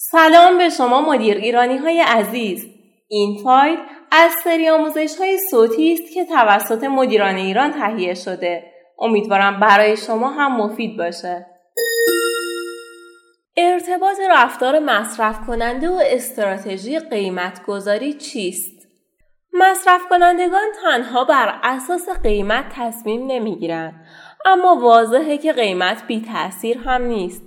سلام به شما مدیر ایرانی های عزیز. این فایل از سری آموزش های صوتی است که توسط مدیران ایران تهیه شده. امیدوارم برای شما هم مفید باشه. ارتباط رفتار مصرف کننده و استراتژی قیمت گذاری چیست؟ مصرف کنندگان تنها بر اساس قیمت تصمیم نمیگیرند، اما واضحه که قیمت بی تأثیر هم نیست.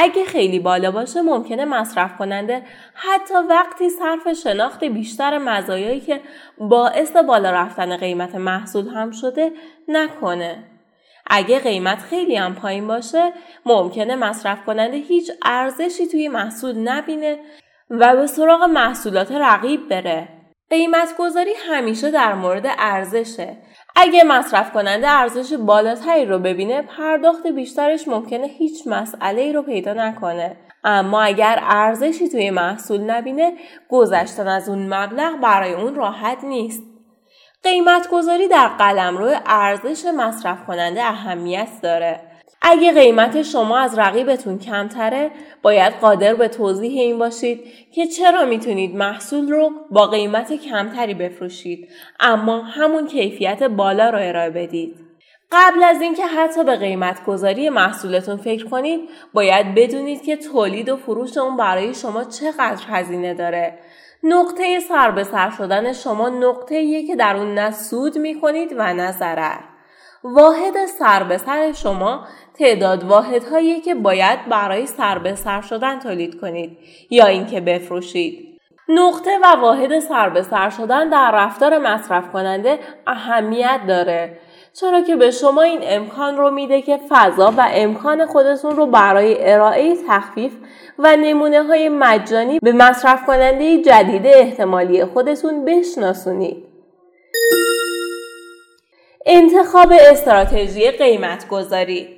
اگه خیلی بالا باشه ممکنه مصرف کننده حتی وقتی صرف شناخت بیشتر مزایایی که باعث بالا رفتن قیمت محصول هم شده نکنه. اگه قیمت خیلی هم پایین باشه ممکنه مصرف کننده هیچ ارزشی توی محصول نبینه و به سراغ محصولات رقیب بره. قیمت گذاری همیشه در مورد ارزشه. اگه مصرف کننده ارزش بالاتری رو ببینه، پرداخت بیشترش ممکنه هیچ مسئله‌ای رو پیدا نکنه. اما اگر ارزشی توی محصول نبینه، گذشتن از اون مبلغ برای اون راحت نیست. قیمت گذاری در قلمرو ارزش مصرف کننده اهمیت داره. اگه قیمت شما از رقیبتون کمتره، باید قادر به توضیح این باشید که چرا میتونید محصول رو با قیمت کمتری بفروشید، اما همون کیفیت بالا رو ارائه بدید. قبل از اینکه حتی به قیمت گذاری محصولتون فکر کنید، باید بدونید که تولید و فروش اون برای شما چقدر هزینه داره. نقطه سر به سر شدن شما نقطه‌ایه که در اون نه سود میکنید و نه ضرر. واحد سر به سر شما تعداد واحدهایی که باید برای سر به سر شدن تولید کنید یا اینکه بفروشید. نقطه و واحد سر به سر شدن در رفتار مصرف کننده اهمیت داره، چرا که به شما این امکان رو میده که فضا و امکان خودتون رو برای ارائه تخفیف و نمونه‌های مجانی به مصرف کننده جدید احتمالی خودتون بشناسونید. انتخاب استراتژی قیمت‌گذاری.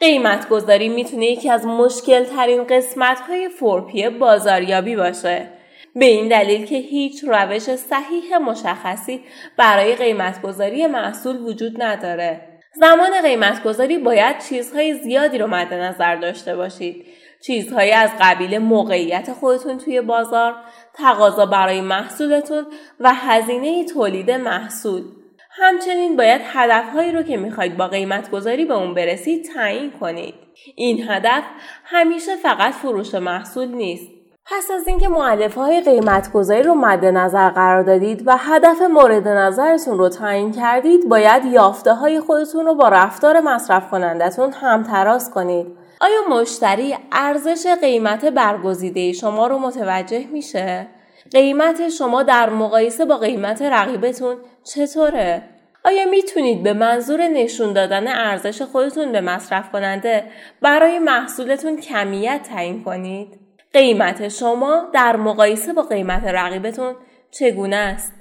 قیمت‌گذاری میتونه یکی از مشکل‌ترین قسمت‌های فورپی بازاریابی باشه، به این دلیل که هیچ روش صحیح مشخصی برای قیمت‌گذاری محصول وجود نداره. زمان قیمت‌گذاری باید چیزهای زیادی رو مد نظر داشته باشید. چیزهایی از قبیل موقعیت خودتون توی بازار، تقاضا برای محصولتون و هزینه تولید محصول. همچنین باید هدفهایی رو که میخواید با قیمت گذاری به اون برسید تعیین کنید. این هدف همیشه فقط فروش محصول نیست. پس از اینکه مؤلفه‌های قیمت گذاری رو مد نظر قرار دادید و هدف مورد نظرتون رو تعیین کردید، باید یافته‌های خودتون رو با رفتار مصرف کنندتون همتراز کنید. آیا مشتری ارزش قیمت برگزیده شما رو متوجه میشه؟ قیمت شما در مقایسه با قیمت رقیبتون چطوره؟ آیا میتونید به منظور نشون دادن ارزش خودتون به مصرف کننده برای محصولتون کمیت تعیین کنید؟ قیمت شما در مقایسه با قیمت رقیبتون چگونه است؟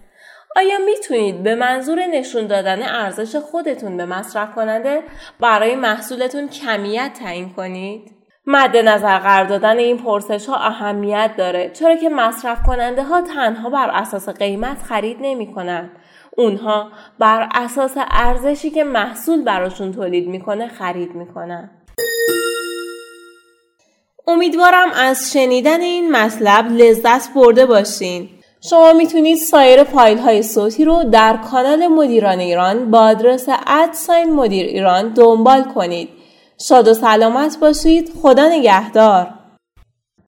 آیا میتونید به منظور نشون دادن ارزش خودتون به مصرف کننده برای محصولتون کمیت تعیین کنید؟ مد نظر قرار دادن این پرسش ها اهمیت داره، چرا که مصرف کننده ها تنها بر اساس قیمت خرید نمی کنن. اونها بر اساس ارزشی که محصول براشون تولید میکنه خرید میکنن. امیدوارم از شنیدن این مطلب لذت برده باشین. شما میتونید سایر فایل های صوتی رو در کانال مدیران ایران با آدرس @مدیرایران دنبال کنید. شاد و سلامت باشید. خدا نگهدار.